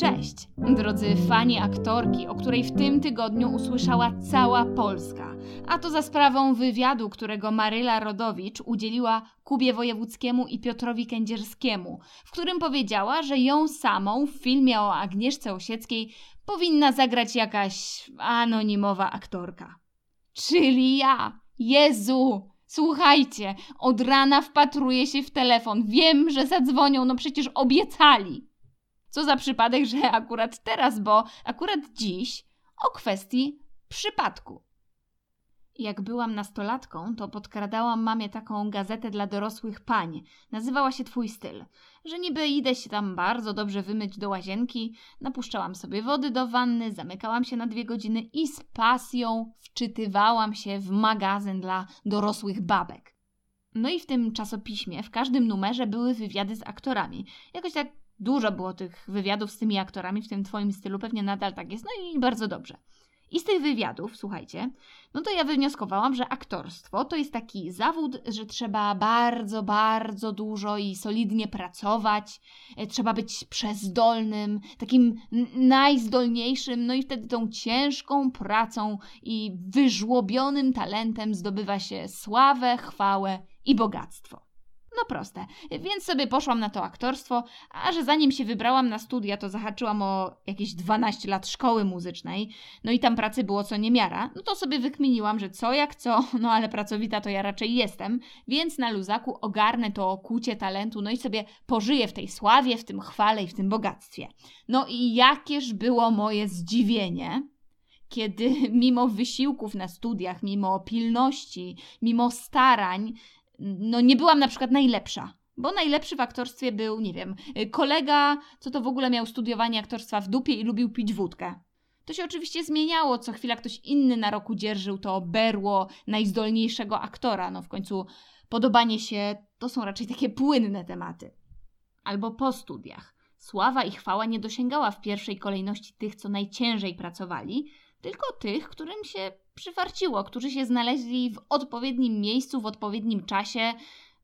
Cześć, drodzy fani aktorki, o której w tym tygodniu usłyszała cała Polska, a to za sprawą wywiadu, którego Maryla Rodowicz udzieliła Kubie Wojewódzkiemu i Piotrowi Kędzierskiemu, w którym powiedziała, że ją samą w filmie o Agnieszce Osieckiej powinna zagrać jakaś anonimowa aktorka. Czyli ja! Jezu! Słuchajcie, od rana wpatruję się w telefon, wiem, że zadzwonią, no przecież obiecali! Co za przypadek, że akurat teraz, bo akurat dziś o kwestii przypadku. Jak byłam nastolatką, to podkradałam mamie taką gazetę dla dorosłych pań. Nazywała się Twój styl. Że niby idę się tam bardzo dobrze wymyć do łazienki, napuszczałam sobie wody do wanny, zamykałam się na 2 godziny i z pasją wczytywałam się w magazyn dla dorosłych babek. No i w tym czasopiśmie, w każdym numerze były wywiady z aktorami. Jakoś tak dużo było tych wywiadów z tymi aktorami w tym Twoim stylu, pewnie nadal tak jest, no i bardzo dobrze. I z tych wywiadów, słuchajcie, no to ja wywnioskowałam, że aktorstwo to jest taki zawód, że trzeba bardzo, bardzo dużo i solidnie pracować, trzeba być przezdolnym, takim najzdolniejszym, no i wtedy tą ciężką pracą i wyżłobionym talentem zdobywa się sławę, chwałę i bogactwo. No proste, więc sobie poszłam na to aktorstwo, a że zanim się wybrałam na studia, to zahaczyłam o jakieś 12 lat szkoły muzycznej, no i tam pracy było co niemiara, no to sobie wykminiłam, że co jak co, no ale pracowita to ja raczej jestem, więc na luzaku ogarnę to kucie talentu, no i sobie pożyję w tej sławie, w tym chwale i w tym bogactwie. No i jakież było moje zdziwienie, kiedy mimo wysiłków na studiach, mimo pilności, mimo starań, no nie byłam na przykład najlepsza, bo najlepszy w aktorstwie był, nie wiem, kolega, co to w ogóle miał studiowanie aktorstwa w dupie i lubił pić wódkę. To się oczywiście zmieniało, co chwila ktoś inny na roku dzierżył to berło najzdolniejszego aktora, no w końcu podobanie się to są raczej takie płynne tematy. Albo po studiach. Sława i chwała nie dosięgała w pierwszej kolejności tych, co najciężej pracowali, tylko tych, którym się przyfarciło, którzy się znaleźli w odpowiednim miejscu, w odpowiednim czasie,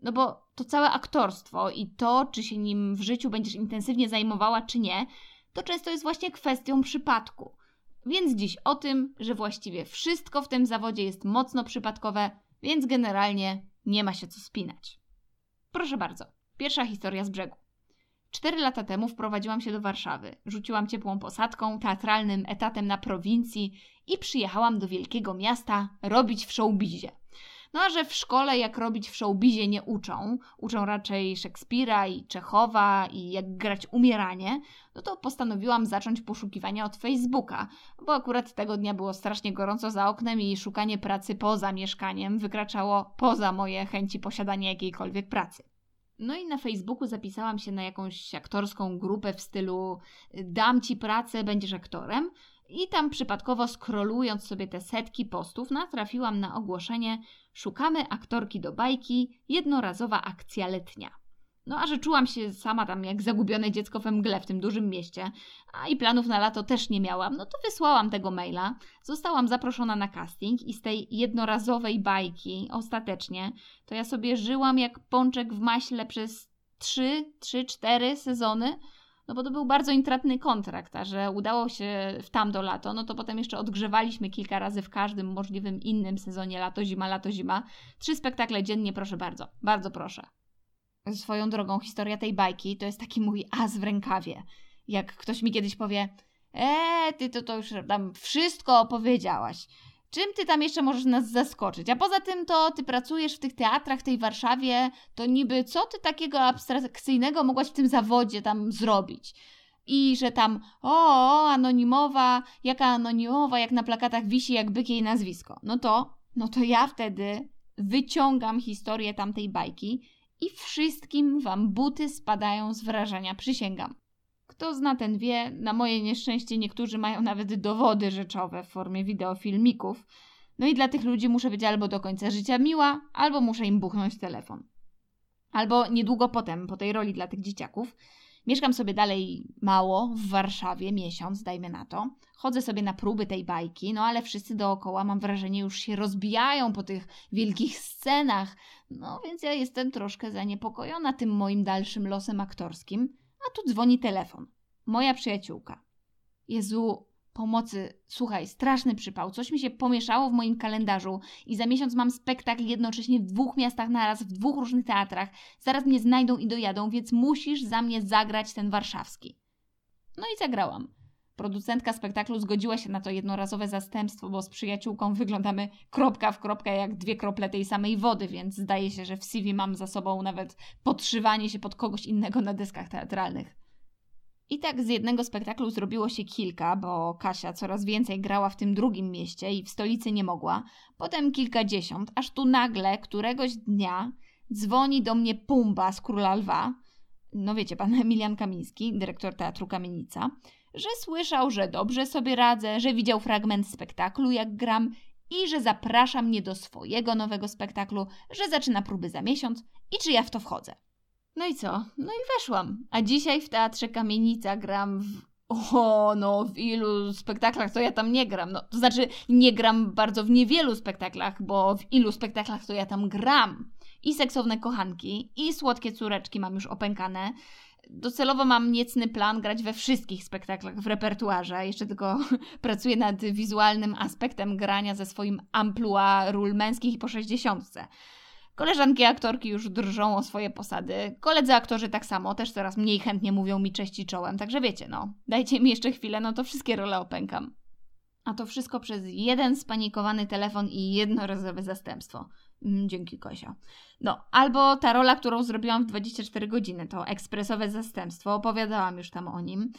no bo to całe aktorstwo i to, czy się nim w życiu będziesz intensywnie zajmowała, czy nie, to często jest właśnie kwestią przypadku. Więc dziś o tym, że właściwie wszystko w tym zawodzie jest mocno przypadkowe, więc generalnie nie ma się co spinać. Proszę bardzo, pierwsza historia z brzegu. 4 lata temu wprowadziłam się do Warszawy, rzuciłam ciepłą posadką, teatralnym etatem na prowincji i przyjechałam do wielkiego miasta robić w showbizie. No a że w szkole jak robić w showbizie nie uczą, uczą raczej Szekspira i Czechowa i jak grać umieranie, no to postanowiłam zacząć poszukiwania od Facebooka, bo akurat tego dnia było strasznie gorąco za oknem i szukanie pracy poza mieszkaniem wykraczało poza moje chęci posiadania jakiejkolwiek pracy. No i na Facebooku zapisałam się na jakąś aktorską grupę w stylu dam ci pracę, będziesz aktorem i tam przypadkowo scrollując sobie te setki postów natrafiłam na ogłoszenie szukamy aktorki do bajki, jednorazowa akcja letnia. No a że czułam się sama tam jak zagubione dziecko we mgle w tym dużym mieście, a i planów na lato też nie miałam, no to wysłałam tego maila, zostałam zaproszona na casting i z tej jednorazowej bajki ostatecznie to ja sobie żyłam jak pączek w maśle przez 3-4 sezony, no bo to był bardzo intratny kontrakt, a że udało się w tamto lato, no to potem jeszcze odgrzewaliśmy kilka razy w każdym możliwym innym sezonie lato, zima, 3 spektakle dziennie, proszę bardzo, bardzo proszę. Swoją drogą, historia tej bajki to jest taki mój as w rękawie. Jak ktoś mi kiedyś powie, ty to już tam wszystko opowiedziałaś. Czym ty tam jeszcze możesz nas zaskoczyć? A poza tym to ty pracujesz w tych teatrach, w tej Warszawie, to niby co ty takiego abstrakcyjnego mogłaś w tym zawodzie tam zrobić? I że tam, anonimowa, jaka anonimowa, jak na plakatach wisi, jak byk jej nazwisko. No to ja wtedy wyciągam historię tamtej bajki i wszystkim wam buty spadają z wrażenia, przysięgam. Kto zna, ten wie, na moje nieszczęście niektórzy mają nawet dowody rzeczowe w formie wideofilmików. No i dla tych ludzi muszę być albo do końca życia miła, albo muszę im buchnąć telefon. Albo niedługo potem, po tej roli dla tych dzieciaków, mieszkam sobie dalej mało w Warszawie, miesiąc, dajmy na to. Chodzę sobie na próby tej bajki, no ale wszyscy dookoła, mam wrażenie, już się rozbijają po tych wielkich scenach. No więc ja jestem troszkę zaniepokojona tym moim dalszym losem aktorskim. A tu dzwoni telefon. moja przyjaciółka. Jezu, pomocy, słuchaj, straszny przypał, coś mi się pomieszało w moim kalendarzu i za miesiąc mam spektakl jednocześnie w 2 miastach naraz, w 2 różnych teatrach. Zaraz mnie znajdą i dojadą, więc musisz za mnie zagrać ten warszawski. No i zagrałam. Producentka spektaklu zgodziła się na to jednorazowe zastępstwo, bo z przyjaciółką wyglądamy kropka w kropkę jak 2 krople tej samej wody, więc zdaje się, że w CV mam za sobą nawet podszywanie się pod kogoś innego na deskach teatralnych. I tak z jednego spektaklu zrobiło się kilka, bo Kasia coraz więcej grała w tym drugim mieście i w stolicy nie mogła. Potem kilkadziesiąt, aż tu nagle któregoś dnia dzwoni do mnie Pumba z Króla Lwa, no wiecie, pan Emilian Kamiński, dyrektor Teatru Kamienica, że słyszał, że dobrze sobie radzę, że widział fragment spektaklu, jak gram i że zaprasza mnie do swojego nowego spektaklu, że zaczyna próby za miesiąc i czy ja w to wchodzę. No i co? No i weszłam. A dzisiaj w Teatrze Kamienica gram w ilu spektaklach to ja tam nie gram. No, to znaczy nie gram bardzo w niewielu spektaklach, bo w ilu spektaklach to ja tam gram. I seksowne kochanki, i słodkie córeczki mam już opękane. Docelowo mam niecny plan grać we wszystkich spektaklach w repertuarze. Jeszcze tylko pracuję nad wizualnym aspektem grania ze swoim amplua ról męskich i po 60. Koleżanki aktorki już drżą o swoje posady. Koledzy aktorzy tak samo, też coraz mniej chętnie mówią mi cześć i czołem. Także wiecie, no, dajcie mi jeszcze chwilę, no to wszystkie role opękam. A to wszystko przez jeden spanikowany telefon i jednorazowe zastępstwo. Dzięki, Kasia. No, albo ta rola, którą zrobiłam w 24 godziny, to ekspresowe zastępstwo, opowiadałam już tam o nim.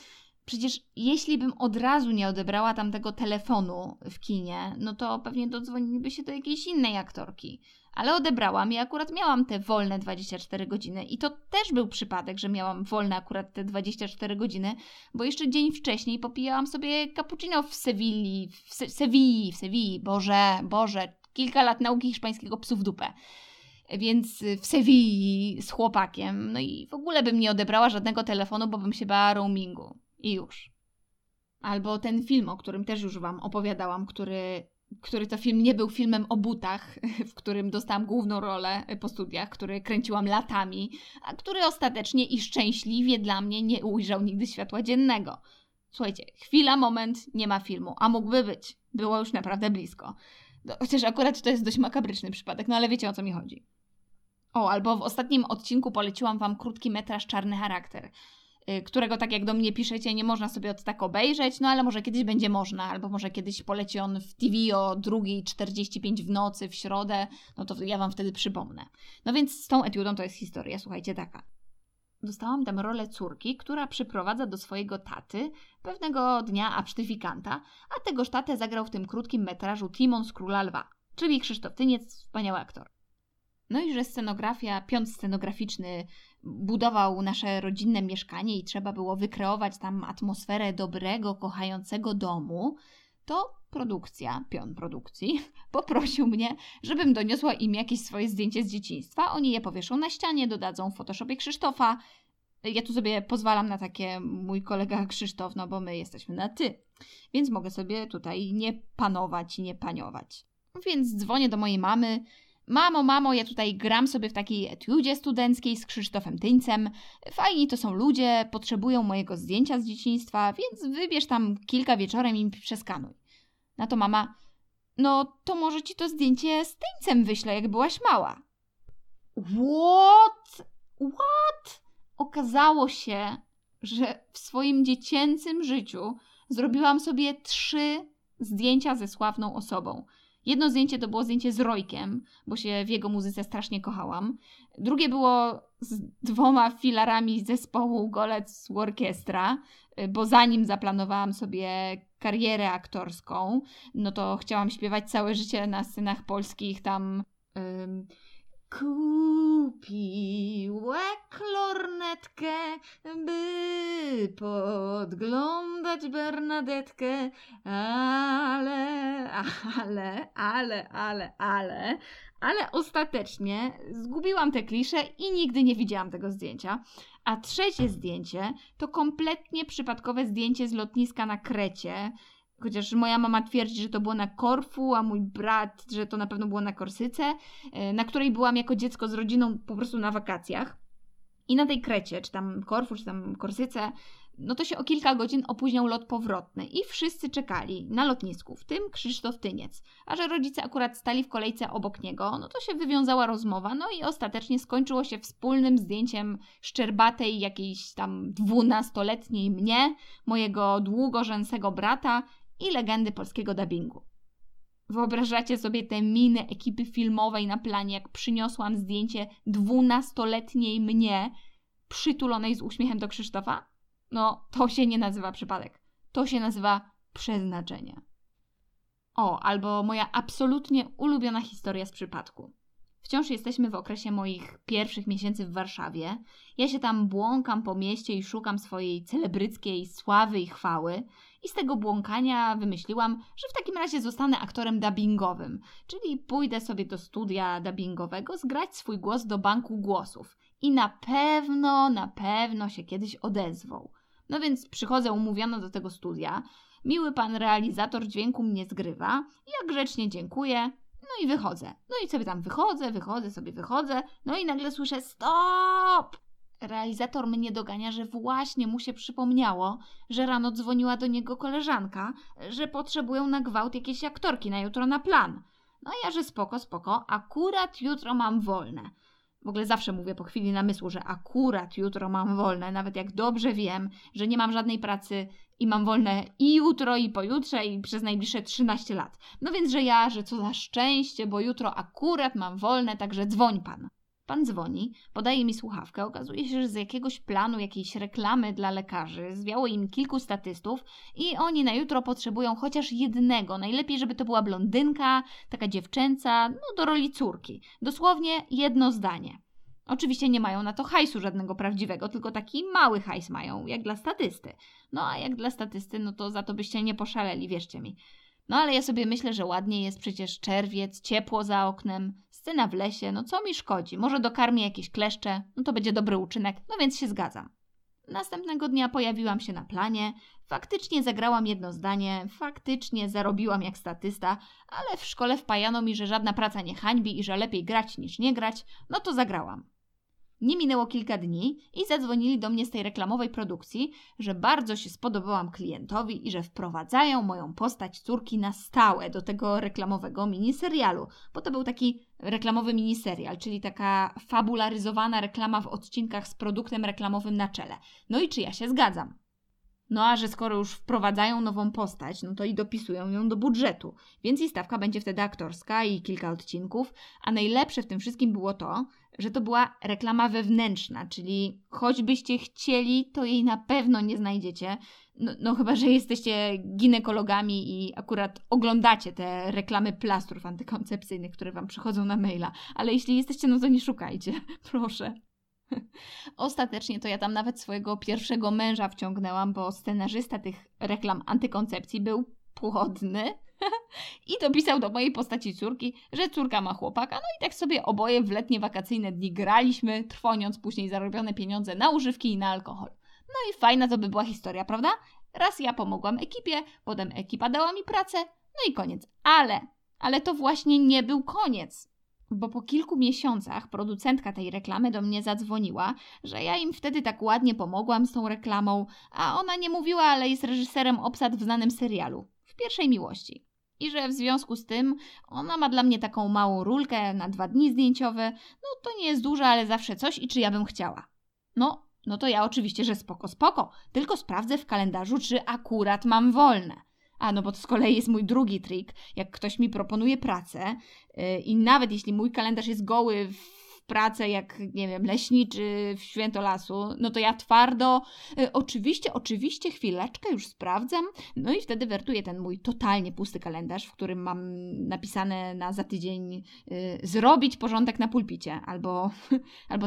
Przecież jeśli bym od razu nie odebrała tamtego telefonu w kinie, no to pewnie dodzwoniliby się do jakiejś innej aktorki. Ale odebrałam i akurat miałam te wolne 24 godziny. I to też był przypadek, że miałam wolne akurat te 24 godziny, bo jeszcze dzień wcześniej popijałam sobie cappuccino w Sewilli, Boże, kilka lat nauki hiszpańskiego psu w dupę. Więc w Sewilli z chłopakiem, no i w ogóle bym nie odebrała żadnego telefonu, bo bym się bała roamingu. I już. Albo ten film, o którym też już Wam opowiadałam, który to film nie był filmem o butach, w którym dostałam główną rolę po studiach, który kręciłam latami, a który ostatecznie i szczęśliwie dla mnie nie ujrzał nigdy światła dziennego. Słuchajcie, chwila, moment, nie ma filmu, a mógłby być. Było już naprawdę blisko. Chociaż akurat to jest dość makabryczny przypadek, no ale wiecie, o co mi chodzi. O, albo w ostatnim odcinku poleciłam Wam krótki metraż Czarny Charakter, którego, tak jak do mnie piszecie, nie można sobie od tak obejrzeć, no ale może kiedyś będzie można, albo może kiedyś poleci on w TV o 2:45 w nocy, w środę, no to ja Wam wtedy przypomnę. No więc z tą etiudą to jest historia, słuchajcie, taka. Dostałam tam rolę córki, która przyprowadza do swojego taty pewnego dnia absztyfikanta, a tegoż tatę zagrał w tym krótkim metrażu Timon z Króla Lwa, czyli Krzysztof Tyniec, wspaniały aktor. No i że scenografia, piąt scenograficzny budował nasze rodzinne mieszkanie i trzeba było wykreować tam atmosferę dobrego, kochającego domu, to produkcja, pion produkcji, poprosił mnie, żebym doniosła im jakieś swoje zdjęcie z dzieciństwa. Oni je powieszą na ścianie, dodadzą w Photoshopie Krzysztofa. Ja tu sobie pozwalam na takie mój kolega Krzysztof, no bo my jesteśmy na ty, więc mogę sobie tutaj nie panować i nie paniować. Więc dzwonię do mojej mamy. Mamo, ja tutaj gram sobie w takiej etiudzie studenckiej z Krzysztofem Tyńcem. Fajni to są ludzie, potrzebują mojego zdjęcia z dzieciństwa, więc wybierz tam kilka wieczorem i mi przeskanuj. Na to mama, no to może ci to zdjęcie z Tyńcem wyślę, jak byłaś mała. What? Okazało się, że w swoim dziecięcym życiu zrobiłam sobie 3 zdjęcia ze sławną osobą. Jedno zdjęcie to było zdjęcie z Rojkiem, bo się w jego muzyce strasznie kochałam. Drugie było z 2 filarami zespołu Golec z Orkiestrą, bo zanim zaplanowałam sobie karierę aktorską, no to chciałam śpiewać całe życie na scenach polskich tam... Kupiła klarnetkę, by podglądać Bernadetkę, ale ostatecznie zgubiłam te klisze i nigdy nie widziałam tego zdjęcia. A 3. zdjęcie to kompletnie przypadkowe zdjęcie z lotniska na Krecie, chociaż moja mama twierdzi, że to było na Korfu, a mój brat, że to na pewno było na Korsyce, na której byłam jako dziecko z rodziną po prostu na wakacjach. I na tej Krecie, czy tam Korfu, czy tam Korsyce, no to się o kilka godzin opóźniał lot powrotny i wszyscy czekali na lotnisku, w tym Krzysztof Tyniec. A że rodzice akurat stali w kolejce obok niego, no to się wywiązała rozmowa, no i ostatecznie skończyło się wspólnym zdjęciem szczerbatej jakiejś tam 12-letniej mnie, mojego długorzęsego brata i legendy polskiego dubbingu. Wyobrażacie sobie te miny ekipy filmowej na planie, jak przyniosłam zdjęcie 12-letniej mnie przytulonej z uśmiechem do Krzysztofa? No, to się nie nazywa przypadek. To się nazywa przeznaczenie. O, albo moja absolutnie ulubiona historia z przypadku. Wciąż jesteśmy w okresie moich pierwszych miesięcy w Warszawie. Ja się tam błąkam po mieście i szukam swojej celebryckiej sławy i chwały. I z tego błąkania wymyśliłam, że w takim razie zostanę aktorem dubbingowym. Czyli pójdę sobie do studia dubbingowego zgrać swój głos do banku głosów. I na pewno się kiedyś odezwał. No więc przychodzę umówiona do tego studia. Miły pan realizator dźwięku mnie zgrywa. Ja grzecznie dziękuję. No i wychodzę. No i sobie tam wychodzę. No i nagle słyszę stop! Realizator mnie dogania, że właśnie mu się przypomniało, że rano dzwoniła do niego koleżanka, że potrzebują na gwałt jakiejś aktorki na jutro na plan. No ja, że spoko, akurat jutro mam wolne. W ogóle zawsze mówię po chwili namysłu, że akurat jutro mam wolne, nawet jak dobrze wiem, że nie mam żadnej pracy i mam wolne i jutro, i pojutrze, i przez najbliższe 13 lat. No więc, że co za szczęście, bo jutro akurat mam wolne, także dzwoń pan. Pan dzwoni, podaje mi słuchawkę, okazuje się, że z jakiegoś planu, jakiejś reklamy dla lekarzy zwiało im kilku statystów i oni na jutro potrzebują chociaż jednego, najlepiej żeby to była blondynka, taka dziewczęca, no do roli córki. Dosłownie jedno zdanie. Oczywiście nie mają na to hajsu żadnego prawdziwego, tylko taki mały hajs mają, jak dla statysty. No a jak dla statysty, no to za to byście nie poszaleli, wierzcie mi. No ale ja sobie myślę, że ładnie jest przecież czerwiec, ciepło za oknem, scena w lesie, no co mi szkodzi? Może dokarmię jakieś kleszcze, no to będzie dobry uczynek, no więc się zgadzam. Następnego dnia pojawiłam się na planie, faktycznie zagrałam jedno zdanie, faktycznie zarobiłam jak statysta, ale w szkole wpajano mi, że żadna praca nie hańbi i że lepiej grać niż nie grać, no to zagrałam. Nie minęło kilka dni i zadzwonili do mnie z tej reklamowej produkcji, że bardzo się spodobałam klientowi i że wprowadzają moją postać córki na stałe do tego reklamowego miniserialu, bo to był taki reklamowy miniserial, czyli taka fabularyzowana reklama w odcinkach z produktem reklamowym na czele. No i czy ja się zgadzam? No a że skoro już wprowadzają nową postać, no to i dopisują ją do budżetu, więc i stawka będzie wtedy aktorska i kilka odcinków, a najlepsze w tym wszystkim było to, że to była reklama wewnętrzna, czyli choćbyście chcieli, to jej na pewno nie znajdziecie, no chyba, że jesteście ginekologami i akurat oglądacie te reklamy plastrów antykoncepcyjnych, które Wam przychodzą na maila, ale jeśli jesteście, no to nie szukajcie, proszę. Ostatecznie to ja tam nawet swojego pierwszego męża wciągnęłam, bo scenarzysta tych reklam antykoncepcji był płodny i dopisał do mojej postaci córki, że córka ma chłopaka, no i tak sobie oboje w letnie wakacyjne dni graliśmy, trwoniąc później zarobione pieniądze na używki i na alkohol. No i fajna to by była historia, prawda? Raz ja pomogłam ekipie, potem ekipa dała mi pracę, no i koniec. Ale to właśnie nie był koniec. Bo po kilku miesiącach producentka tej reklamy do mnie zadzwoniła, że ja im wtedy tak ładnie pomogłam z tą reklamą, a ona nie mówiła, ale jest reżyserem obsad w znanym serialu, w Pierwszej miłości. I że w związku z tym ona ma dla mnie taką małą rulkę na 2 dni zdjęciowe, no to nie jest duża, ale zawsze coś i czy ja bym chciała. No to ja oczywiście, że spoko, tylko sprawdzę w kalendarzu, czy akurat mam wolne. A no bo to z kolei jest mój drugi trik, jak ktoś mi proponuje pracę i nawet jeśli mój kalendarz jest goły w pracę jak, nie wiem, leśniczy w Świętolasu, no to ja twardo, oczywiście, chwileczkę, już sprawdzam, no i wtedy wertuję ten mój totalnie pusty kalendarz, w którym mam napisane na za tydzień zrobić porządek na pulpicie, albo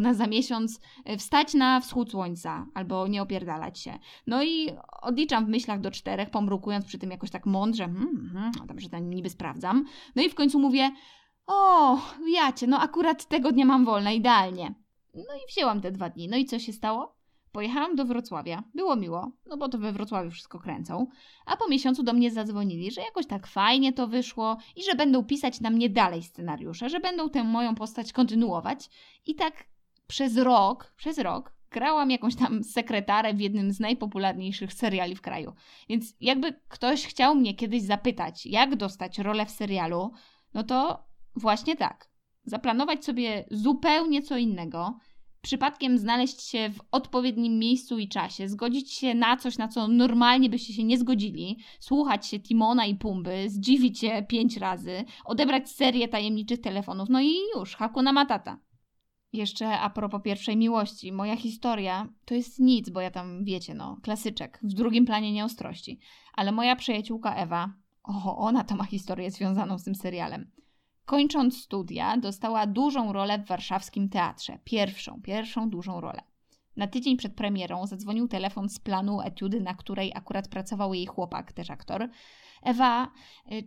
na za miesiąc wstać na wschód słońca, albo nie opierdalać się. No i odliczam w myślach do 4, pomrukując przy tym jakoś tak mądrze, dobrze, to niby sprawdzam, no i w końcu mówię: o, jacie, no akurat tego dnia mam wolne, idealnie. No i wzięłam te 2 dni. No i co się stało? Pojechałam do Wrocławia. Było miło, no bo to we Wrocławiu wszystko kręcą. A po miesiącu do mnie zadzwonili, że jakoś tak fajnie to wyszło i że będą pisać na mnie dalej scenariusze, że będą tę moją postać kontynuować. I tak Przez rok grałam jakąś tam sekretarę w jednym z najpopularniejszych seriali w kraju. Więc jakby ktoś chciał mnie kiedyś zapytać, jak dostać rolę w serialu, no to właśnie tak. Zaplanować sobie zupełnie co innego, przypadkiem znaleźć się w odpowiednim miejscu i czasie, zgodzić się na coś, na co normalnie byście się nie zgodzili, słuchać się Timona i Pumby, zdziwić się 5 razy, odebrać serię tajemniczych telefonów, no i już, Hakuna Matata. Jeszcze a propos Pierwszej miłości, moja historia to jest nic, bo ja tam, wiecie, no, klasyczek, w drugim planie nieostrości. Ale moja przyjaciółka Ewa, ona to ma historię związaną z tym serialem. Kończąc studia, dostała dużą rolę w warszawskim teatrze. Pierwszą dużą rolę. Na tydzień przed premierą zadzwonił telefon z planu etiudy, na której akurat pracował jej chłopak, też aktor. Ewa,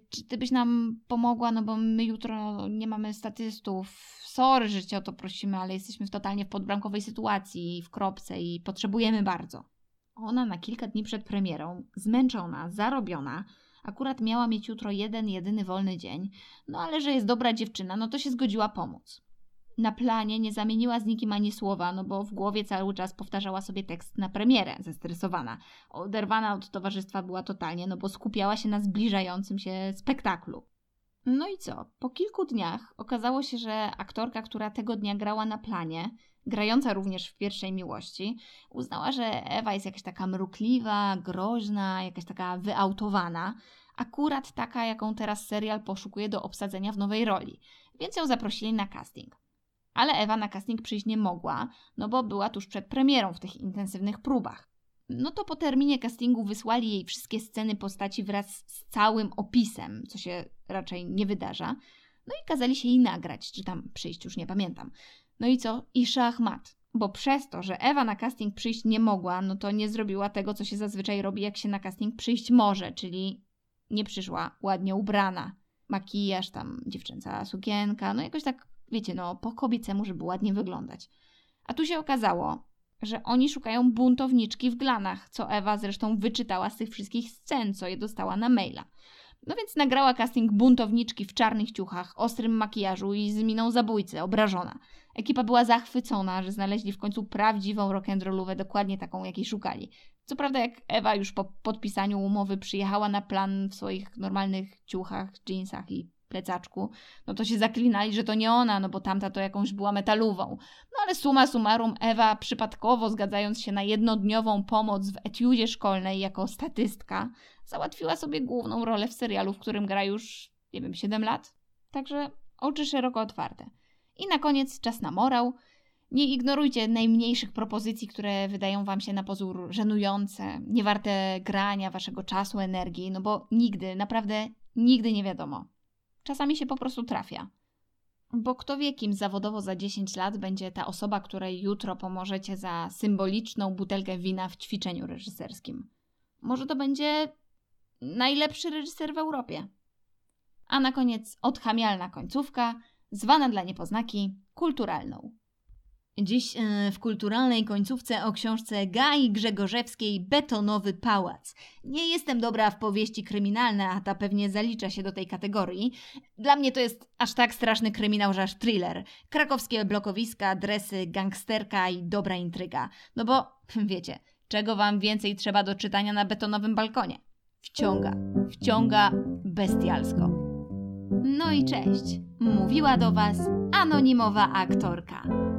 czy ty byś nam pomogła, no bo my jutro nie mamy statystów. Sorry, że cię o to prosimy, ale jesteśmy totalnie w podbramkowej sytuacji, w kropce i potrzebujemy bardzo. Ona na kilka dni przed premierą, zmęczona, zarobiona, akurat miała mieć jutro jeden, jedyny wolny dzień, no ale że jest dobra dziewczyna, no to się zgodziła pomóc. Na planie nie zamieniła z nikim ani słowa, no bo w głowie cały czas powtarzała sobie tekst na premierę, zestresowana. Oderwana od towarzystwa była totalnie, no bo skupiała się na zbliżającym się spektaklu. No i co? Po kilku dniach okazało się, że aktorka, która tego dnia grała na planie, grająca również w Pierwszej miłości, uznała, że Ewa jest jakaś taka mrukliwa, groźna, jakaś taka wyautowana, akurat taka, jaką teraz serial poszukuje do obsadzenia w nowej roli, więc ją zaprosili na casting. Ale Ewa na casting przyjść nie mogła, no bo była tuż przed premierą w tych intensywnych próbach. No to po terminie castingu wysłali jej wszystkie sceny postaci wraz z całym opisem, co się raczej nie wydarza. No i kazali się jej nagrać, czy tam przyjść, już nie pamiętam. No i co? I szachmat. Bo przez to, że Ewa na casting przyjść nie mogła, no to nie zrobiła tego, co się zazwyczaj robi, jak się na casting przyjść może, czyli nie przyszła ładnie ubrana. Makijaż tam, dziewczęca sukienka, no jakoś tak, wiecie, no po kobiecemu, żeby ładnie wyglądać. A tu się okazało, że oni szukają buntowniczki w glanach, co Ewa zresztą wyczytała z tych wszystkich scen, co je dostała na maila. No więc nagrała casting buntowniczki w czarnych ciuchach, ostrym makijażu i z miną zabójcy, obrażona. Ekipa była zachwycona, że znaleźli w końcu prawdziwą rock'n'rollówę, dokładnie taką, jakiej szukali. Co prawda, jak Ewa już po podpisaniu umowy przyjechała na plan w swoich normalnych ciuchach, dżinsach i plecaczku, no to się zaklinali, że to nie ona, no bo tamta to jakąś była metalową. No ale summa summarum Ewa, przypadkowo zgadzając się na jednodniową pomoc w etiudzie szkolnej jako statystka, załatwiła sobie główną rolę w serialu, w którym gra już, nie wiem, 7 lat. Także oczy szeroko otwarte. I na koniec czas na morał. Nie ignorujcie najmniejszych propozycji, które wydają wam się na pozór żenujące, niewarte grania waszego czasu, energii, no bo nigdy, naprawdę nigdy nie wiadomo. Czasami się po prostu trafia. Bo kto wie, kim zawodowo za 10 lat będzie ta osoba, której jutro pomożecie za symboliczną butelkę wina w ćwiczeniu reżyserskim. Może to będzie najlepszy reżyser w Europie. A na koniec odchamialna końcówka, zwana dla niepoznaki kulturalną. Dziś w kulturalnej końcówce o książce Gai Grzegorzewskiej Betonowy Pałac. Nie jestem dobra w powieści kryminalne, a ta pewnie zalicza się do tej kategorii. Dla mnie to jest aż tak straszny kryminał, że aż thriller. Krakowskie blokowiska, dresy, gangsterka i dobra intryga. No bo wiecie, czego wam więcej trzeba do czytania na betonowym balkonie? Wciąga bestialsko. No i cześć. Mówiła do was anonimowa aktorka.